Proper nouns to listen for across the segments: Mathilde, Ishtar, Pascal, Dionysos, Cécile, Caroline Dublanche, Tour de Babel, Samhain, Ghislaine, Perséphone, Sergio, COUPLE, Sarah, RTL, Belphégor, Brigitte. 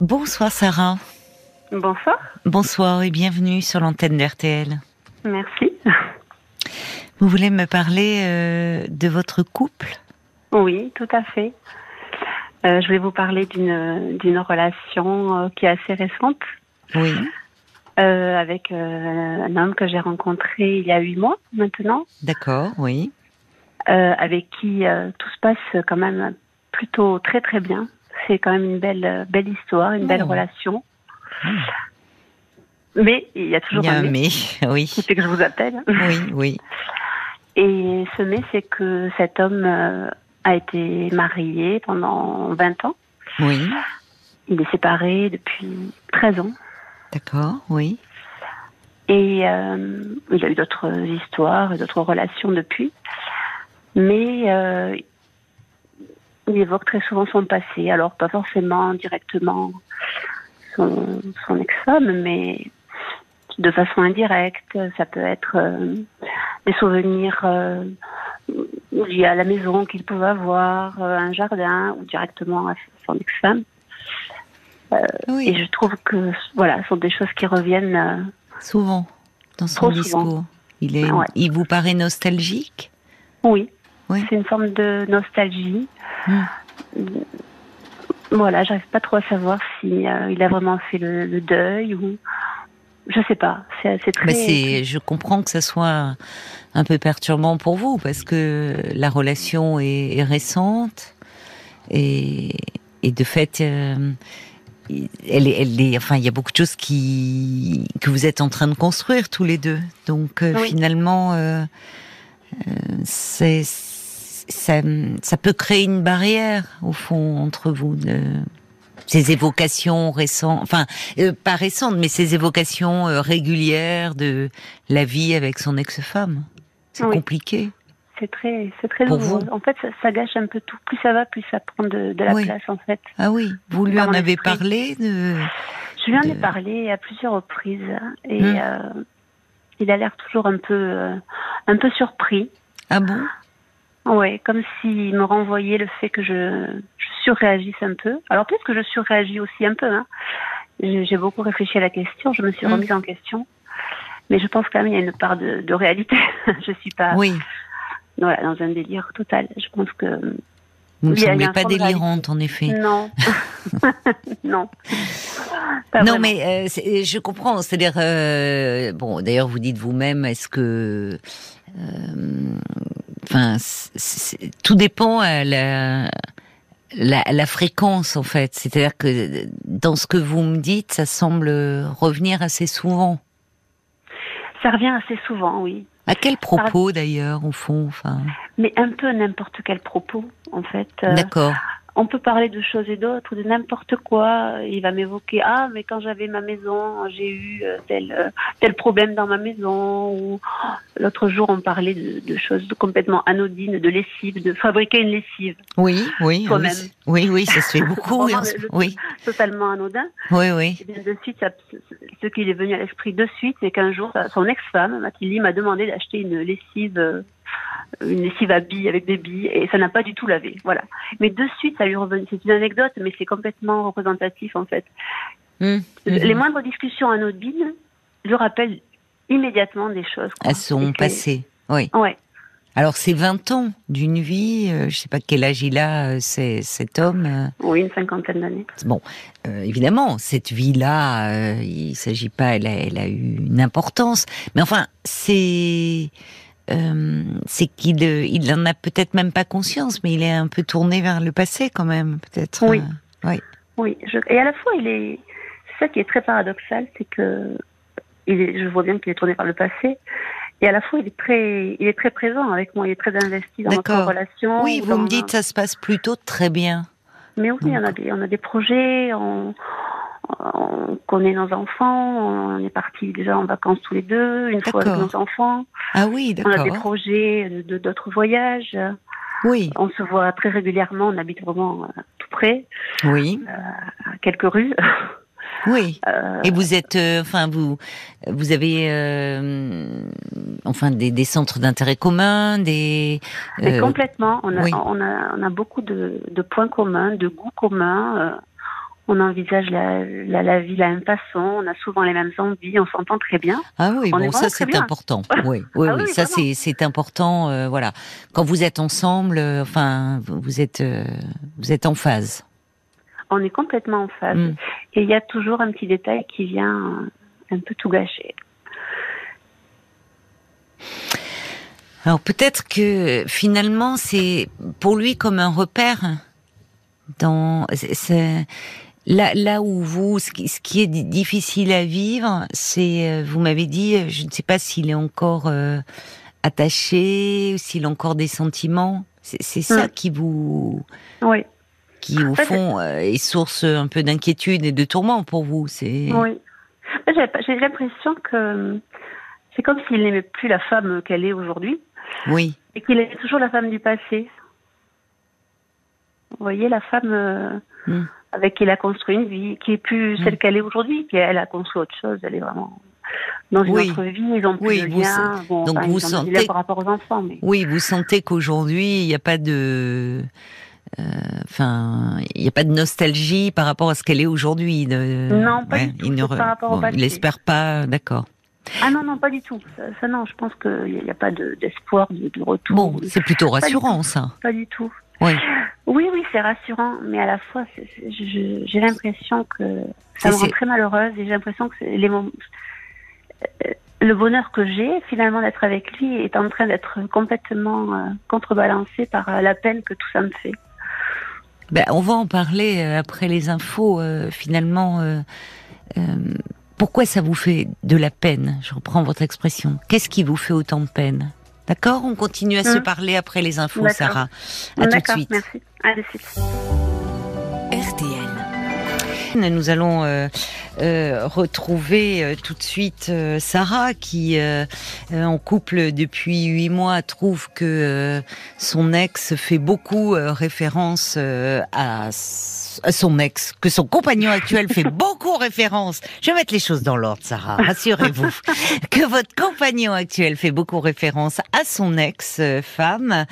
Bonsoir Sarah. Bonsoir. Bonsoir et bienvenue sur l'antenne de RTL. Merci. Vous voulez me parler de votre couple ? Oui, tout à fait. Je vais vous parler d'une relation qui est assez récente. Oui. Avec un homme que j'ai rencontré il y a 8 mois maintenant. D'accord, oui. Avec qui tout se passe quand même plutôt très très bien. C'est quand même une belle histoire, une belle relation. Mmh. Mais il y a toujours un mais. Oui. C'est que je vous appelle. Oui, oui. Et ce mais, c'est que cet homme a été marié pendant 20 ans. Oui. Il est séparé depuis 13 ans. D'accord, oui. Et il a eu d'autres histoires, d'autres relations depuis. Mais il évoque très souvent son passé. Alors, pas forcément directement son ex-femme, mais de façon indirecte. Ça peut être des souvenirs liés à la maison qu'il pouvait avoir, un jardin, ou directement à son ex-femme. Oui. Et je trouve que ce sont des choses qui reviennent souvent dans son discours. Souvent. Il vous paraît nostalgique ? Oui. Oui. C'est une forme de nostalgie. Voilà, j'arrive pas trop à savoir si il a vraiment fait le deuil ou je sais pas. C'est très. Je comprends que ça soit un peu perturbant pour vous parce que la relation est récente et de fait, il y a beaucoup de choses que vous êtes en train de construire tous les deux. Donc finalement, ça peut créer une barrière au fond entre vous. Ces évocations récentes, pas récentes, mais ces évocations régulières de la vie avec son ex-femme, c'est compliqué. C'est très douloureux. En fait, ça gâche un peu tout. Plus ça va, plus ça prend de la place, en fait. Ah oui. Vous lui en avez parlé Je lui en ai parlé à plusieurs reprises et il a l'air toujours un peu surpris. Ah bon ? Oui, comme s'il me renvoyait le fait que je surréagisse un peu. Alors peut-être que je surréagis aussi un peu. Hein. J'ai beaucoup réfléchi à la question, je me suis remise en question. Mais je pense quand même qu'il y a une part de réalité. Je ne suis pas dans un délire total. Je pense que... Vous ne semblez pas délirante, en effet. Non. Non. Non, mais je comprends. C'est-à-dire... d'ailleurs, vous dites vous-même, est-ce que... tout dépend à la fréquence, en fait. C'est-à-dire que dans ce que vous me dites, ça semble revenir assez souvent. Ça revient assez souvent, oui. À quel propos, d'ailleurs, au fond Mais un peu n'importe quel propos, en fait. D'accord. On peut parler de choses et d'autres, de n'importe quoi. Il va m'évoquer, mais quand j'avais ma maison, j'ai eu tel problème dans ma maison. Ou l'autre jour, on parlait de choses complètement anodines, de lessive, de fabriquer une lessive. Oui, oui. Soi-même. Oui, ça se fait beaucoup. Totalement anodin. Oui, oui. Et bien de suite, ce qui est venu à l'esprit de suite, c'est qu'un jour, son ex-femme, Mathilde, m'a demandé d'acheter une lessive à billes, avec des billes, et ça n'a pas du tout lavé, voilà. Mais de suite, ça lui revenait, c'est une anecdote, mais c'est complètement représentatif, en fait. Les moindres discussions anodines lui rappellent immédiatement des choses. Elles sont passées, oui. Alors, c'est 20 ans d'une vie, je ne sais pas quel âge il a, cet homme. Oui, une cinquantaine d'années. Bon, évidemment, cette vie-là, il ne s'agit pas, elle a eu une importance, mais enfin, c'est qu'il n'en a peut-être même pas conscience, mais il est un peu tourné vers le passé quand même, peut-être. Oui. Et à la fois, c'est ça qui est très paradoxal, c'est que je vois bien qu'il est tourné vers le passé, et à la fois, il est très présent avec moi, il est très investi dans notre relation. Oui, vous me dites, ça se passe plutôt très bien. Mais oui, on a des projets, on connaît nos enfants, on est partis déjà en vacances tous les deux, une fois avec nos enfants. Ah oui, d'accord. On a des projets d'autres voyages. Oui. On se voit très régulièrement, on habite vraiment tout près. Oui. À quelques rues. Oui. Et vous êtes, vous avez, des centres d'intérêt communs, des. Mais complètement. On a beaucoup de points communs, de goûts communs. on envisage la vie de la même façon, on a souvent les mêmes envies, on s'entend très bien. Ah oui, bon, ça c'est important. Oui, oui, oui, ça c'est important. Voilà, quand vous êtes ensemble, enfin, vous êtes en phase. On est complètement en phase. Mm. Et il y a toujours un petit détail qui vient un peu tout gâcher. Alors peut-être que finalement c'est pour lui comme un repère dans là où vous ce qui est difficile à vivre, c'est vous m'avez dit je ne sais pas s'il est encore attaché, s'il a encore des sentiments, c'est ça qui vous oui. qui au fond est source un peu d'inquiétude et de tourment pour vous, c'est oui. J'ai l'impression que c'est comme s'il n'aimait plus la femme qu'elle est aujourd'hui. Oui. Et qu'il est toujours la femme du passé. Vous voyez, la femme avec qui il a construit une vie, qui n'est plus celle qu'elle est aujourd'hui, puis elle a construit autre chose, elle est vraiment dans une autre vie, ils n'ont plus de lien. Bon, donc enfin, vous sentez par rapport aux enfants. Mais... Oui, vous sentez qu'aujourd'hui, il n'y a pas de... Enfin, il n'y a pas de nostalgie par rapport à ce qu'elle est aujourd'hui. Non, pas du tout, par rapport au passé. Il n'espère pas, d'accord. Ah non, pas du tout. Ça non, je pense qu'il n'y a pas d'espoir de retour. Bon, c'est plutôt rassurant, ça. Pas du tout. Oui. Oui, c'est rassurant, mais à la fois, j'ai l'impression que ça me rend très malheureuse et j'ai l'impression que le bonheur que j'ai, finalement, d'être avec lui est en train d'être complètement contrebalancé par la peine que tout ça me fait. Ben, on va en parler après les infos, finalement... Pourquoi ça vous fait de la peine ? Je reprends votre expression. Qu'est-ce qui vous fait autant de peine ? D'accord ? On continue à se parler après les infos, d'accord. Sarah. À tout de suite. Merci. À tout de suite. RTL. Nous allons retrouver tout de suite Sarah qui, en couple depuis 8 mois, trouve que son ex fait beaucoup référence à son ex, que son compagnon actuel fait beaucoup référence. Je vais mettre les choses dans l'ordre, Sarah, rassurez-vous. Que votre compagnon actuel fait beaucoup référence à son ex-femme.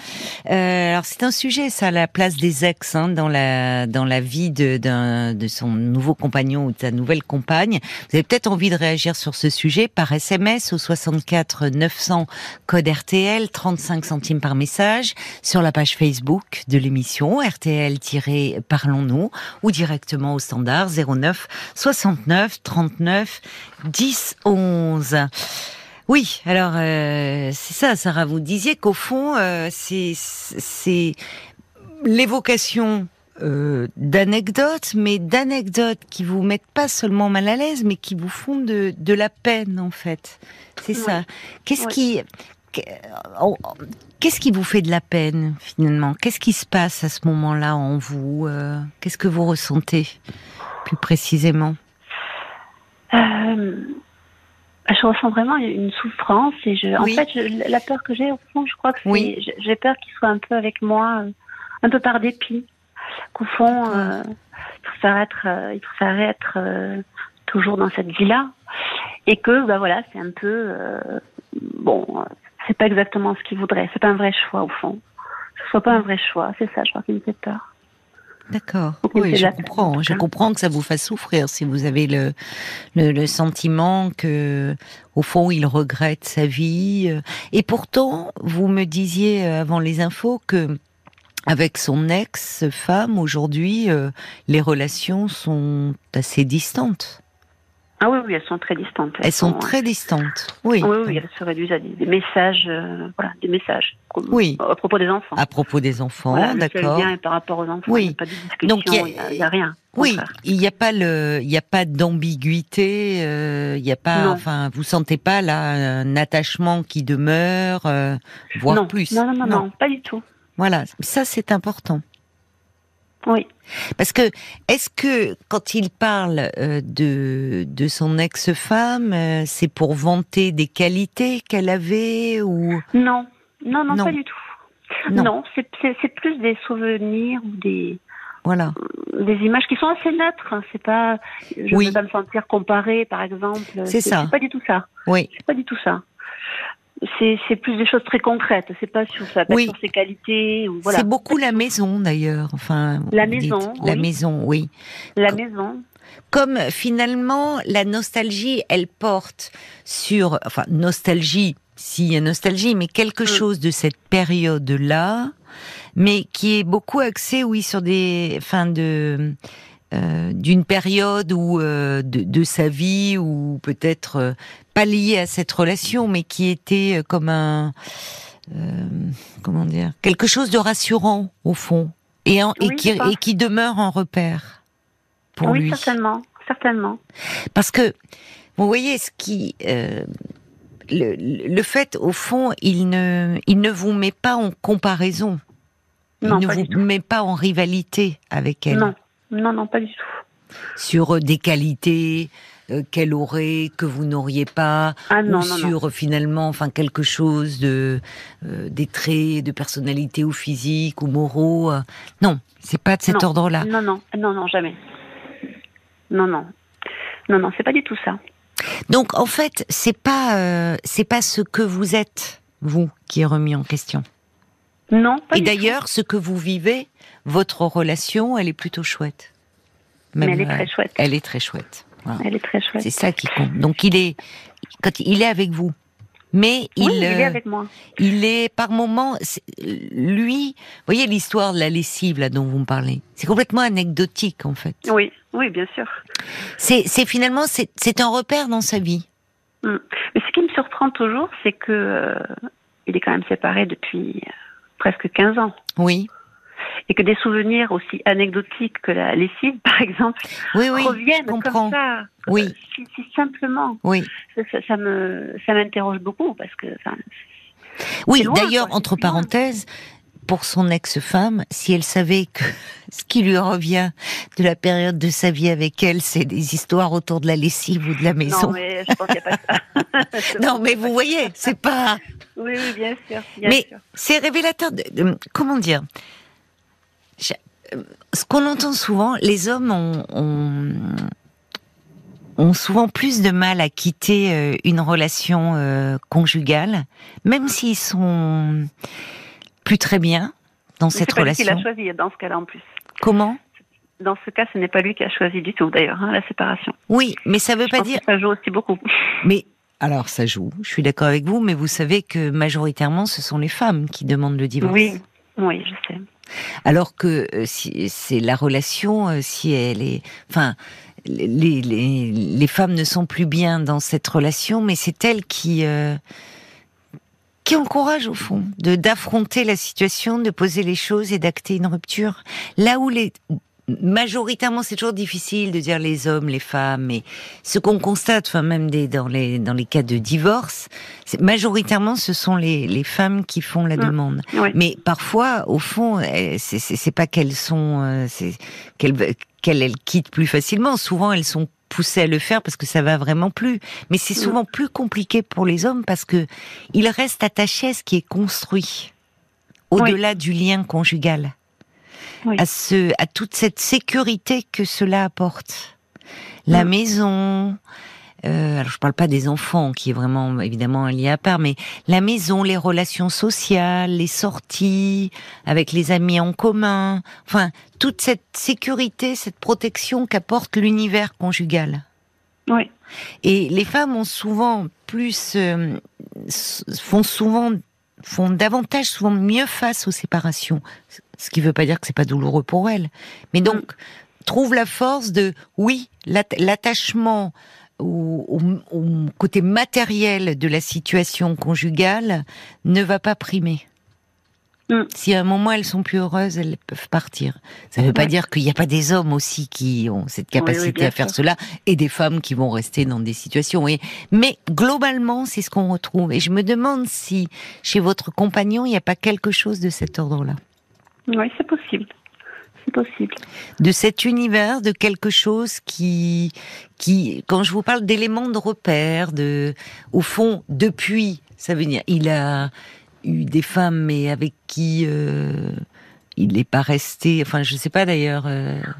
Alors c'est un sujet, ça, la place des ex dans la vie de son nouveau compagnon ou de sa nouvelle compagne. Vous avez peut-être envie de réagir sur ce sujet par SMS au 64 900 code RTL, 35 centimes par message, sur la page Facebook de l'émission RTL-Parlons-Nous ou directement au standard 09 69 39 10 11. Oui, alors c'est ça, Sarah, vous disiez qu'au fond c'est l'évocation d'anecdotes, mais d'anecdotes qui vous mettent pas seulement mal à l'aise, mais qui vous font de la peine, en fait. C'est ça. Qu'est-ce qui vous fait de la peine, finalement ? Qu'est-ce qui se passe à ce moment-là en vous ? Qu'est-ce que vous ressentez, plus précisément ? Je ressens vraiment une souffrance. Et en fait, la peur que j'ai, au fond, je crois que c'est... Oui. J'ai peur qu'il soit un peu avec moi, un peu par dépit. Qu'au fond, il préfère être toujours dans cette vie-là. Et que, c'est un peu... c'est pas exactement ce qu'il voudrait. C'est pas un vrai choix, au fond. Que ce soit pas un vrai choix. C'est ça, je crois, qui me fait peur. D'accord. Oui, je comprends. Je comprends que ça vous fasse souffrir si vous avez le sentiment que, au fond, il regrette sa vie. Et pourtant, vous me disiez avant les infos que, avec son ex-femme, aujourd'hui, les relations sont assez distantes. Ah oui, elles sont très distantes. Elles sont très distantes, oui. Oui, elles se réduisent à des messages, des messages. À propos des enfants. À propos des enfants, d'accord. Le lien est par rapport aux enfants, il n'y a pas de discussion, donc il n'y a rien. Oui, il n'y a pas d'ambiguïté, il y a pas, vous sentez pas là un attachement qui demeure, voire non. Plus. Non, pas du tout. Voilà, ça c'est important. Oui. Parce que, est-ce que quand il parle de son ex-femme, c'est pour vanter des qualités qu'elle avait ou... Non, pas du tout. Non, c'est plus des souvenirs ou des... Voilà. Des images qui sont assez neutres, c'est pas... Je ne veux pas me sentir comparée, par exemple. C'est ça. C'est pas du tout ça. Oui. C'est pas du tout ça. C'est plus des choses très concrètes, c'est pas sur sa passion, ses qualités. Ou voilà. C'est beaucoup la maison d'ailleurs. Enfin, la maison, oui. La maison, oui. La maison. Comme finalement la nostalgie, elle porte sur, enfin nostalgie, s'il y a nostalgie, mais quelque chose de cette période-là, mais qui est beaucoup axée, oui, sur des, enfin de. D'une période où de sa vie ou peut-être pas liée à cette relation, mais qui était comme un comment dire, quelque chose de rassurant au fond et qui demeure en repère pour lui. Oui, certainement. Parce que vous voyez ce qui le fait au fond, il ne vous met pas en comparaison, il ne vous met pas en rivalité avec elle. Non, pas du tout. Sur des qualités qu'elle aurait, que vous n'auriez pas, finalement, enfin quelque chose de des traits de personnalité ou physique ou moraux. Non, c'est pas de cet ordre-là. Non, jamais. Non, c'est pas du tout ça. Donc en fait, c'est pas ce que vous êtes, vous, qui est remis en question. Non, pas du tout. Et d'ailleurs, ce que vous vivez, votre relation, elle est plutôt chouette. Même, mais elle est très chouette. Elle est très chouette. Voilà. Elle est très chouette. C'est ça qui compte. Donc il est avec vous, mais il est avec moi. Il est par moments, lui. Vous voyez l'histoire de la lessive là dont vous me parlez. C'est complètement anecdotique en fait. Oui, bien sûr. C'est finalement un repère dans sa vie. Mais ce qui me surprend toujours, c'est que il est quand même séparé depuis presque 15 ans. Oui. Et que des souvenirs aussi anecdotiques que la lessive, par exemple, reviennent comme ça. Oui. Si simplement. Oui. Ça m'interroge beaucoup parce que. Oui. Loin, d'ailleurs, quoi, entre parenthèses, pour son ex-femme, si elle savait que ce qui lui revient de la période de sa vie avec elle, c'est des histoires autour de la lessive ou de la maison. Non, mais je pense qu'il n'y a pas de ça. Non, mais vous voyez, c'est pas. Oui, bien sûr. Bien sûr. C'est révélateur de comment dire. Ce qu'on entend souvent, les hommes ont souvent plus de mal à quitter une relation conjugale, même s'ils sont plus très bien dans cette relation. C'est pas lui qui l'a choisi dans ce cas-là en plus. Comment ? Dans ce cas, ce n'est pas lui qui a choisi du tout d'ailleurs, la séparation. Oui, mais ça ne veut pas dire. Ça joue aussi beaucoup. Mais alors ça joue, je suis d'accord avec vous, mais vous savez que majoritairement ce sont les femmes qui demandent le divorce. Oui, je sais. Alors que c'est la relation, si elle est, enfin, les femmes ne sont plus bien dans cette relation, mais c'est elles qui encouragent au fond d'affronter la situation, de poser les choses et d'acter une rupture. Là où majoritairement, c'est toujours difficile de dire les hommes, les femmes, mais ce qu'on constate, enfin même dans les cas de divorce, majoritairement ce sont les femmes qui font la demande. Oui. Mais parfois, au fond, c'est pas qu'elles sont, qu'elles quittent plus facilement. Souvent, elles sont poussées à le faire parce que ça va vraiment plus. Mais c'est souvent plus compliqué pour les hommes parce que ils restent attachés à ce qui est construit au-delà du lien conjugal. Oui. À toute cette sécurité que cela apporte. La maison, alors je parle pas des enfants, qui est vraiment évidemment un lien à part, mais la maison, les relations sociales, les sorties, avec les amis en commun, enfin, toute cette sécurité, cette protection qu'apporte l'univers conjugal. Oui. Et les femmes ont souvent plus, font davantage, souvent mieux face aux séparations. Ce qui ne veut pas dire que c'est pas douloureux pour elle, mais donc trouve la force de l'attachement au côté matériel de la situation conjugale ne va pas primer. Si à un moment elles sont plus heureuses, elles peuvent partir. Ça ne veut pas dire qu'il n'y a pas des hommes aussi qui ont cette capacité à faire cela, et des femmes qui vont rester dans des situations. Mais globalement, c'est ce qu'on retrouve. Et je me demande si chez votre compagnon, il n'y a pas quelque chose de cet ordre-là. Oui, c'est possible. C'est possible. De cet univers, de quelque chose qui, quand je vous parle d'éléments de repère, au fond, depuis, ça veut dire, il a eu des femmes, mais avec qui il n'est pas resté. Enfin, je ne sais pas d'ailleurs.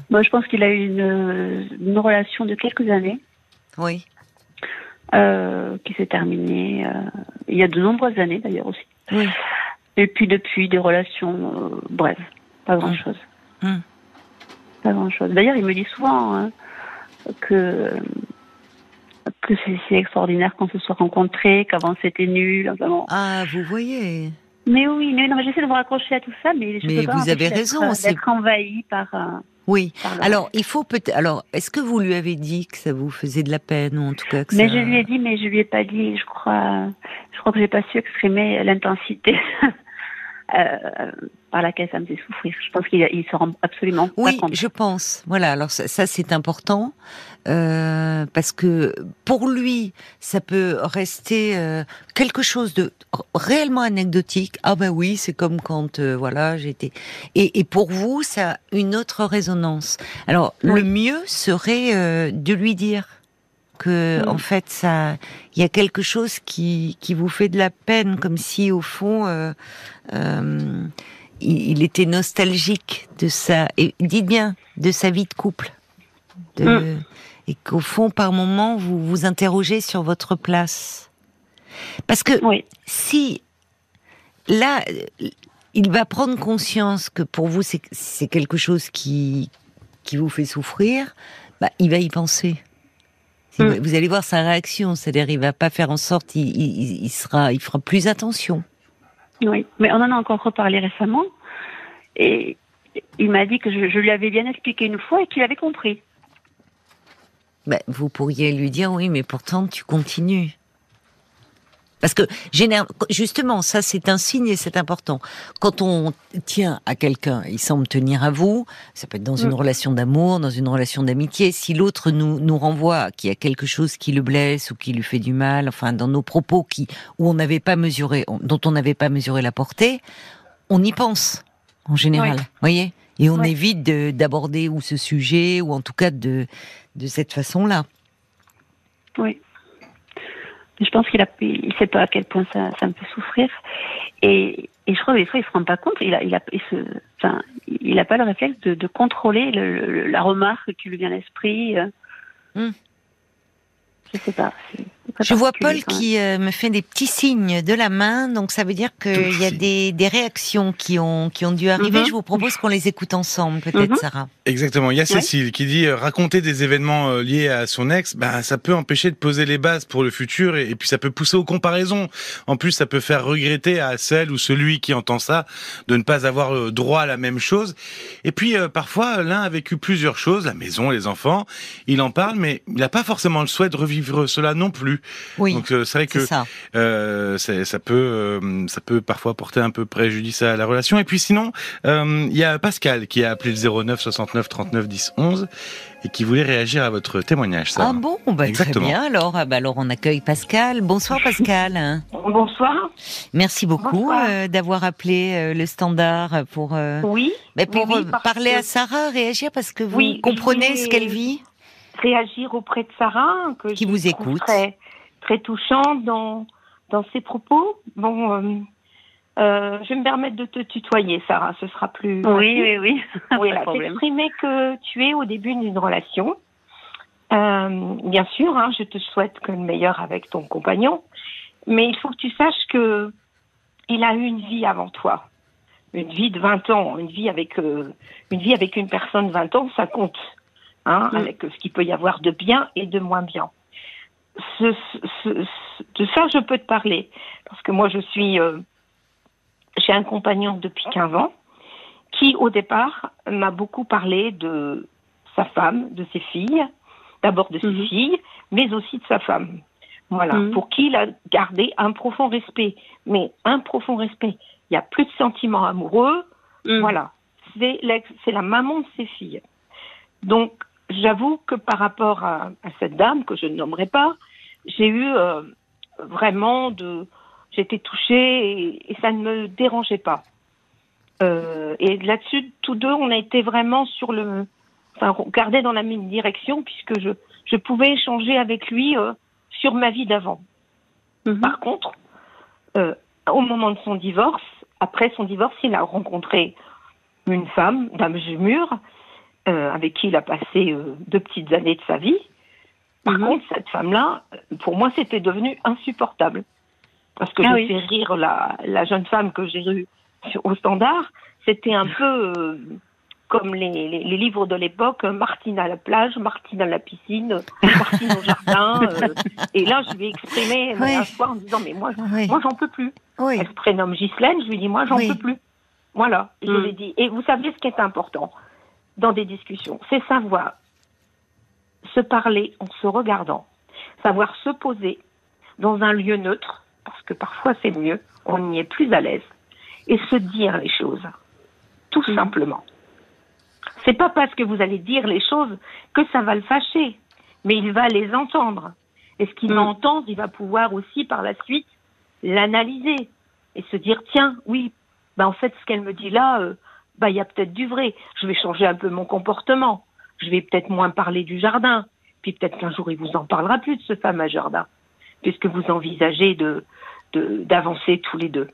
Moi, je pense qu'il a eu une relation de quelques années. Oui. qui s'est terminée il y a de nombreuses années d'ailleurs aussi. Oui. Et puis depuis, des relations bref, pas grand-chose. Mmh. Pas grand-chose. D'ailleurs, il me dit souvent que c'est extraordinaire qu'on se soit rencontrés, qu'avant c'était nul. Vraiment. Ah, vous voyez. Mais oui, mais j'essaie de me raccrocher à tout ça, mais je ne peux pas d'être envahie par... Oui. Pardon. Alors, il faut peut-être. Alors, est-ce que vous lui avez dit que ça vous faisait de la peine, ou en tout cas que Mais ça... je lui ai dit, mais je lui ai pas dit. Je crois que j'ai pas su exprimer l'intensité par laquelle ça me faisait souffrir. Je pense qu'il se rend absolument pas compte. Oui, je pense. Voilà. Alors ça c'est important parce que pour lui, ça peut rester quelque chose de réellement anecdotique. Ah ben oui, c'est comme quand voilà, j'étais. Et pour vous, ça a une autre résonance. Alors oui. Le mieux serait de lui dire que en fait ça, il y a quelque chose qui vous fait de la peine, comme si au fond il était nostalgique de sa, et dites bien de sa vie de couple, et qu'au fond par moment vous vous interrogez sur votre place, parce que si là il va prendre conscience que pour vous c'est quelque chose qui vous fait souffrir, bah il va y penser. Vous allez voir sa réaction, c'est-à-dire il va pas faire en sorte, il fera plus attention. Oui, mais on en a encore reparlé récemment, et il m'a dit que je lui avais bien expliqué une fois et qu'il avait compris. Ben, vous pourriez lui dire oui, mais pourtant tu continues. Parce que, justement, ça c'est un signe et c'est important. Quand on tient à quelqu'un, il semble tenir à vous, ça peut être dans une relation d'amour, dans une relation d'amitié, si l'autre nous renvoie qu'il y a quelque chose qui le blesse ou qui lui fait du mal, enfin dans nos propos dont on n'avait pas mesuré la portée, on y pense, en général, voyez ? Et on évite d'aborder ou ce sujet, ou en tout cas de cette façon-là. Oui. Je pense qu'il sait pas à quel point ça me fait souffrir. Et je crois que des fois, il se rend pas compte. Il a pas le réflexe de contrôler la remarque qui lui vient à l'esprit. Je sais pas. Je vois Paul qui me fait des petits signes de la main. Donc, ça veut dire qu'il y a des réactions qui ont dû arriver. Je vous propose qu'on les écoute ensemble, peut-être, Sarah. Exactement. Il y a Cécile qui dit, raconter des événements liés à son ex, bah, ça peut empêcher de poser les bases pour le futur, et puis ça peut pousser aux comparaisons. En plus, ça peut faire regretter à celle ou celui qui entend ça de ne pas avoir droit à la même chose. Et puis, parfois, l'un a vécu plusieurs choses, la maison, les enfants. Il en parle, mais il n'a pas forcément le souhait de revivre cela non plus. Oui, donc c'est vrai que ça. Ça peut parfois porter un peu préjudice à la relation. Et puis sinon, il y a Pascal qui a appelé le 09 69 39 10 11 et qui voulait réagir à votre témoignage. Sarah. Ah bon, bah, exactement. Très bien. Alors on accueille Pascal. Bonsoir Pascal. Bonsoir. Merci beaucoup d'avoir appelé le standard pour parler à Sarah, réagir parce que vous comprenez ce qu'elle vit. Réagir auprès de Sarah qui vous écoute. Très touchant dans ses propos. Bon, je vais me permettre de te tutoyer, Sarah, ce sera plus... Oui, pas de problème. T'exprimer que tu es au début d'une relation. Bien sûr, je te souhaite que le meilleur avec ton compagnon, mais il faut que tu saches que il a eu une vie avant toi. Une vie de 20 ans, une vie avec une personne de 20 ans, ça compte, avec ce qu'il peut y avoir de bien et de moins bien. De ça, je peux te parler. Parce que moi, j'ai un compagnon depuis 15 ans qui, au départ, m'a beaucoup parlé de sa femme, de ses filles, d'abord de ses filles, mais aussi de sa femme. Voilà. Pour qui il a gardé un profond respect. Mais un profond respect. Il n'y a plus de sentiments amoureux. Voilà. C'est la maman de ses filles. Donc, j'avoue que par rapport à cette dame, que je ne nommerai pas, j'ai eu j'étais touchée et ça ne me dérangeait pas. Et là-dessus, tous deux, on a été vraiment regardés dans la même direction, puisque je pouvais échanger avec lui sur ma vie d'avant. Par contre, au moment de son divorce, après son divorce, il a rencontré une femme, dame Jumure, avec qui il a passé deux petites années de sa vie. Par contre, cette femme-là, pour moi, c'était devenu insupportable. Parce que j'ai fait rire la jeune femme que j'ai eue au standard. C'était un peu comme les livres de l'époque, Martine à la plage, Martine à la piscine, Martine au jardin. Et là, je lui ai exprimé un soir en me disant, mais moi j'en peux plus. Oui. Elle se prénomme Ghislaine, je lui dis, moi, j'en peux plus. Voilà, je lui ai dit. Et vous savez ce qui est important dans des discussions, c'est savoir se parler en se regardant, savoir se poser dans un lieu neutre, parce que parfois c'est mieux, on y est plus à l'aise, et se dire les choses, tout simplement. C'est pas parce que vous allez dire les choses que ça va le fâcher, mais il va les entendre. Et ce qu'il entend, il va pouvoir aussi par la suite l'analyser et se dire tiens, oui, en fait ce qu'elle me dit là, il y a peut-être du vrai, je vais changer un peu mon comportement. Je vais peut-être moins parler du jardin, puis peut-être qu'un jour il vous en parlera plus de ce fameux jardin, puisque vous envisagez d'avancer tous les deux.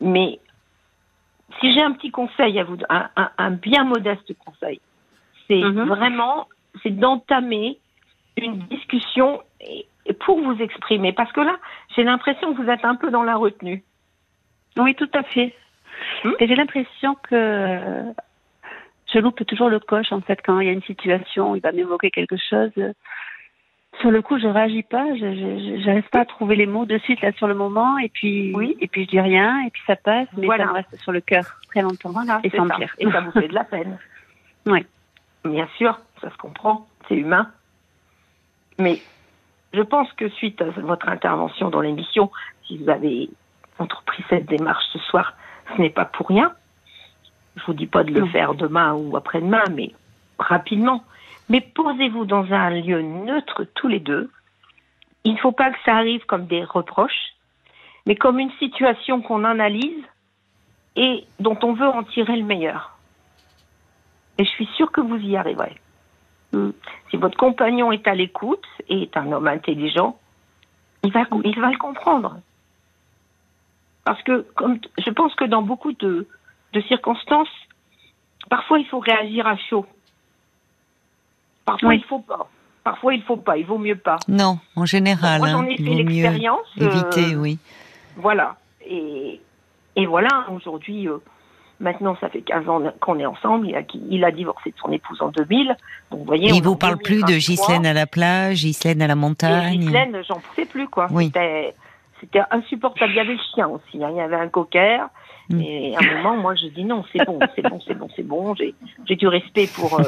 Mais si j'ai un petit conseil à vous donner, un bien modeste conseil, c'est vraiment, c'est d'entamer une discussion et pour vous exprimer, parce que là, j'ai l'impression que vous êtes un peu dans la retenue. Oui, tout à fait. Et j'ai l'impression que je loupe toujours le coche, en fait, quand il y a une situation, il va m'évoquer quelque chose. Sur le coup, je réagis pas, je n'arrive pas à trouver les mots de suite là sur le moment, et puis je dis rien, et puis ça passe, mais ça me reste sur le cœur très longtemps, et sans pire. Et ça vous fait de la peine. Oui. Bien sûr, ça se comprend, c'est humain. Mais je pense que suite à votre intervention dans l'émission, si vous avez entrepris cette démarche ce soir, ce n'est pas pour rien. Je vous dis pas de le faire demain ou après-demain, mais rapidement. Mais posez-vous dans un lieu neutre tous les deux. Il ne faut pas que ça arrive comme des reproches, mais comme une situation qu'on analyse et dont on veut en tirer le meilleur. Et je suis sûre que vous y arriverez. Si votre compagnon est à l'écoute et est un homme intelligent, il va le comprendre. Parce que je pense que dans beaucoup de circonstances, parfois il faut réagir à chaud. Parfois il faut pas. Parfois il faut pas. Il vaut mieux pas. Non, en général. Donc, moi j'en ai fait l'expérience. Éviter, oui. Voilà. Et voilà. Aujourd'hui, maintenant ça fait 15 ans qu'on est ensemble. Il a divorcé de son épouse en 2000. Donc vous voyez. Il vous parle plus de Ghislaine à la plage, Ghislaine à la montagne. Et Ghislaine, j'en pouvais plus quoi. Oui. C'était insupportable. Il y avait le chien aussi. Hein. Il y avait un cocker. Et à un moment, moi, je dis non, c'est bon. J'ai du respect pour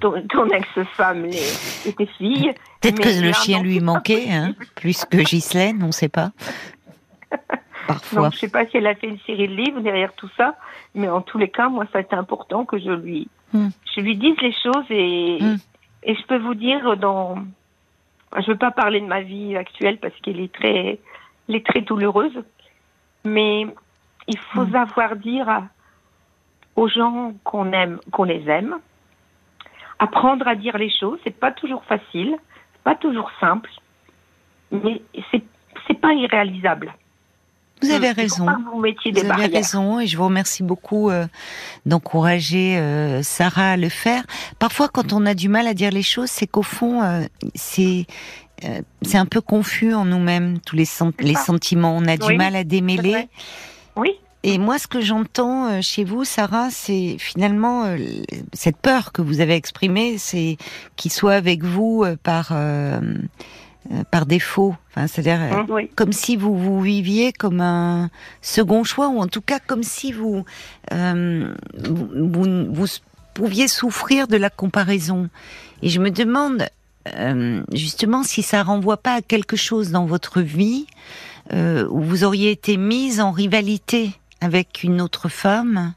ton ex-femme et tes filles. Peut-être que le chien lui manquait, hein, plus que Ghislaine, on ne sait pas. Parfois. Donc, je ne sais pas si elle a fait une série de livres derrière tout ça, mais en tous les cas, moi, ça a été important que je lui dise les choses et je peux vous dire je ne veux pas parler de ma vie actuelle parce qu'elle est très douloureuse, mais il faut savoir dire aux gens qu'on aime, qu'on les aime, apprendre à dire les choses. C'est pas toujours facile, c'est pas toujours simple, mais c'est pas irréalisable. Vous avez raison. Vous avez raison et je vous remercie beaucoup d'encourager Sarah à le faire. Parfois, quand on a du mal à dire les choses, c'est qu'au fond, c'est un peu confus en nous-mêmes tous les sentiments. On a du mal à démêler. Oui. Et moi, ce que j'entends chez vous, Sarah, c'est finalement cette peur que vous avez exprimée, c'est qu'il soit avec vous par défaut. Enfin, c'est-à-dire comme si vous viviez comme un second choix, ou en tout cas comme si vous pouviez souffrir de la comparaison. Et je me demande justement si ça renvoie pas à quelque chose dans votre vie où vous auriez été mise en rivalité avec une autre femme,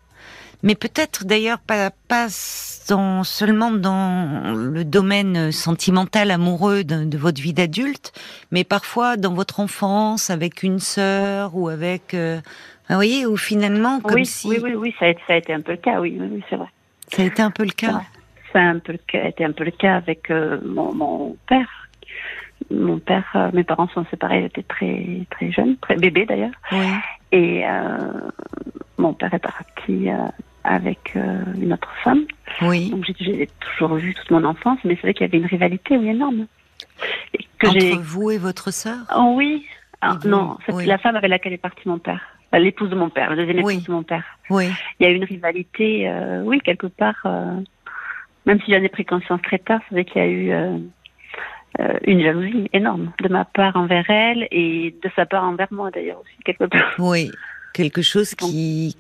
mais peut-être d'ailleurs pas seulement dans le domaine sentimental, amoureux de votre vie d'adulte, mais parfois dans votre enfance, avec une sœur ou avec... vous voyez, ou finalement, comme si... Oui, ça a été un peu le cas, oui, c'est vrai. Ça a été un peu le cas. Ça a été un peu le cas avec mon père. Mon père, mes parents sont séparés, ils étaient très, très jeunes, très bébés d'ailleurs. Ouais. Et mon père est parti avec une autre femme. Oui. Donc j'ai toujours vu toute mon enfance, mais c'est vrai qu'il y avait une rivalité énorme. Et que vous et votre sœur. Oh, oui. Ah, non, oui. La femme avec laquelle est parti mon père. Enfin, l'épouse de mon père, la deuxième épouse de mon père. Oui. Il y a eu une rivalité, oui, quelque part. Même si j'en ai pris conscience très tard, c'est vrai qu'il y a eu une jalousie énorme de ma part envers elle et de sa part envers moi d'ailleurs aussi, quelque part. Oui, quelque chose qui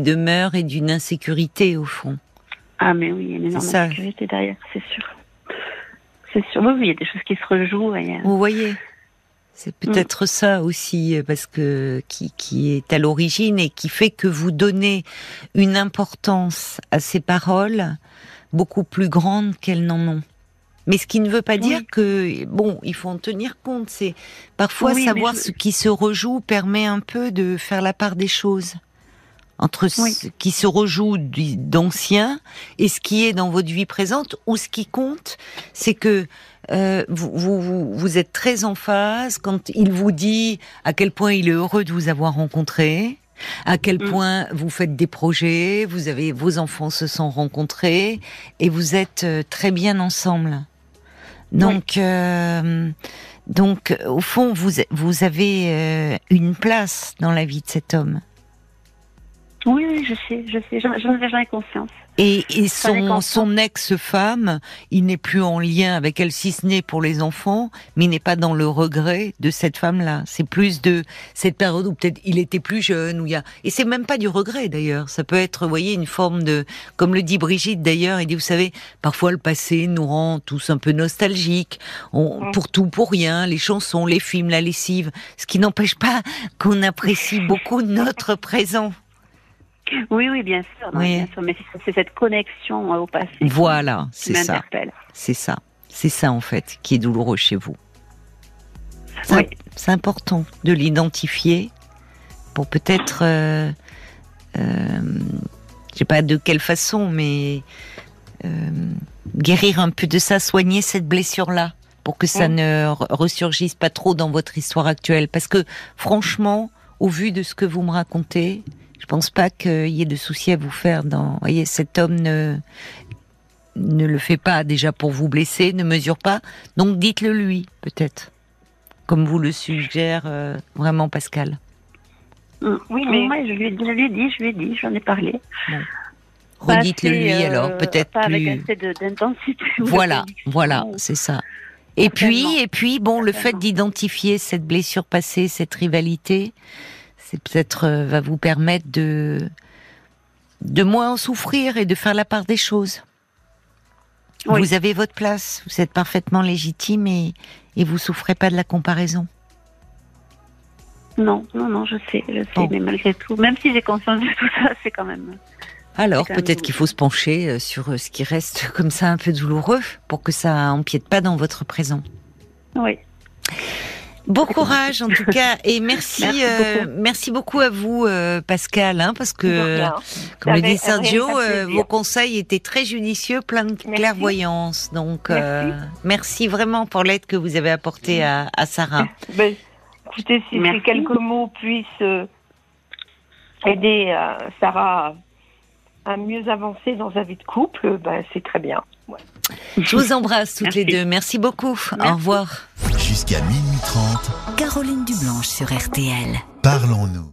demeure et d'une insécurité au fond. Ah mais oui, il y a une énorme insécurité derrière, c'est sûr. C'est sûr, oui, il y a des choses qui se rejouent. Et, vous voyez, c'est peut-être ça aussi, parce que qui est à l'origine et qui fait que vous donnez une importance à ces paroles beaucoup plus grande qu'elles n'en ont. Mais ce qui ne veut pas dire que, bon, il faut en tenir compte, c'est parfois savoir ce qui se rejoue permet un peu de faire la part des choses. Entre ce qui se rejoue d'ancien et ce qui est dans votre vie présente, ou ce qui compte, c'est que vous êtes très en phase quand il vous dit à quel point il est heureux de vous avoir rencontré. À quel point vous faites des projets, vous avez, vos enfants se sont rencontrés et vous êtes très bien ensemble. Donc, donc au fond, vous avez une place dans la vie de cet homme. Oui, oui, je sais, j'en ai conscience. Et son ex-femme, il n'est plus en lien avec elle, si ce n'est pour les enfants, mais il n'est pas dans le regret de cette femme-là. C'est plus de cette période où peut-être il était plus jeune, où il y a... Et c'est même pas du regret, d'ailleurs. Ça peut être, vous voyez, une forme de... Comme le dit Brigitte, d'ailleurs, elle dit, vous savez, parfois le passé nous rend tous un peu nostalgiques, pour tout, pour rien, les chansons, les films, la lessive, ce qui n'empêche pas qu'on apprécie beaucoup notre présent. Oui, oui, bien sûr. Non, bien sûr, mais c'est cette connexion au passé. Voilà, c'est ça. M'interpelle. C'est ça en fait qui est douloureux chez vous. C'est important de l'identifier pour peut-être, je sais pas de quelle façon, mais guérir un peu de ça, soigner cette blessure-là pour que ça ne ressurgisse pas trop dans votre histoire actuelle. Parce que franchement, au vu de ce que vous me racontez. Je pense pas qu'il y ait de soucis à vous faire dans, voyez, cet homme ne le fait pas déjà pour vous blesser, ne mesure pas. Donc dites-le lui, peut-être. Comme vous le suggère vraiment Pascal. Oui, mais moi je lui ai dit, j'en ai parlé. Bon. Redites-le lui alors, peut-être pas plus. Avec assez d'intensité. Voilà, c'est ça. Et puis, bon, le fait d'identifier cette blessure passée, cette rivalité. C'est peut-être va vous permettre de moins en souffrir et de faire la part des choses. Oui. Vous avez votre place, vous êtes parfaitement légitime et vous souffrez pas de la comparaison. Non, je sais, bon. Mais malgré tout, même si j'ai conscience de tout ça, c'est quand même... Alors, peut-être qu'il faut se pencher sur ce qui reste comme ça un peu douloureux pour que ça empiète pas dans votre présent. Oui. Bon courage en tout cas et merci beaucoup à vous Pascal parce que comme le dit Sergio, vos conseils étaient très judicieux, plein de clairvoyance. Donc merci vraiment pour l'aide que vous avez apportée à Sarah. Ben, écoutez, si quelques mots puissent aider Sarah à mieux avancer dans sa vie de couple, c'est très bien. Ouais. Je vous embrasse toutes les deux. Merci beaucoup. Merci. Au revoir. Jusqu'à minuit 30. Caroline Dublanche sur RTL. Parlons-nous.